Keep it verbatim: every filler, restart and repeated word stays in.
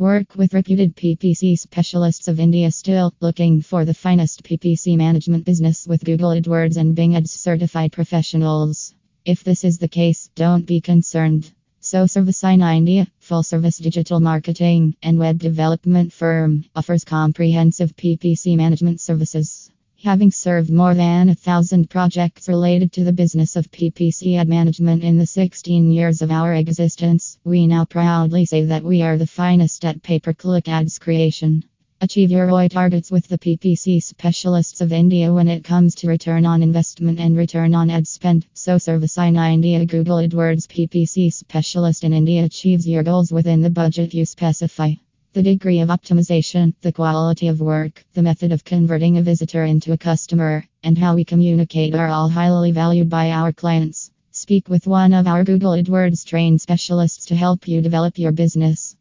Work with reputed P P C specialists of India. Still looking for the finest P P C management business with Google AdWords and Bing Ads certified professionals? If this is the case, don't be concerned. SEOServiceinIndia, full-service digital marketing and web development firm, offers comprehensive P P C management services. Having served more than a thousand projects related to the business of P P C ad management in the sixteen years of our existence, we now proudly say that we are the finest at pay-per-click ads creation. Achieve your O I targets with the P P C specialists of India when it comes to return on investment and return on ad spend. SEOServiceinIndia, Google AdWords P P C specialist in India, achieves your goals within the budget you specify. The degree of optimization, the quality of work, the method of converting a visitor into a customer, and how we communicate are all highly valued by our clients. Speak with one of our Google AdWords trained specialists to help you develop your business.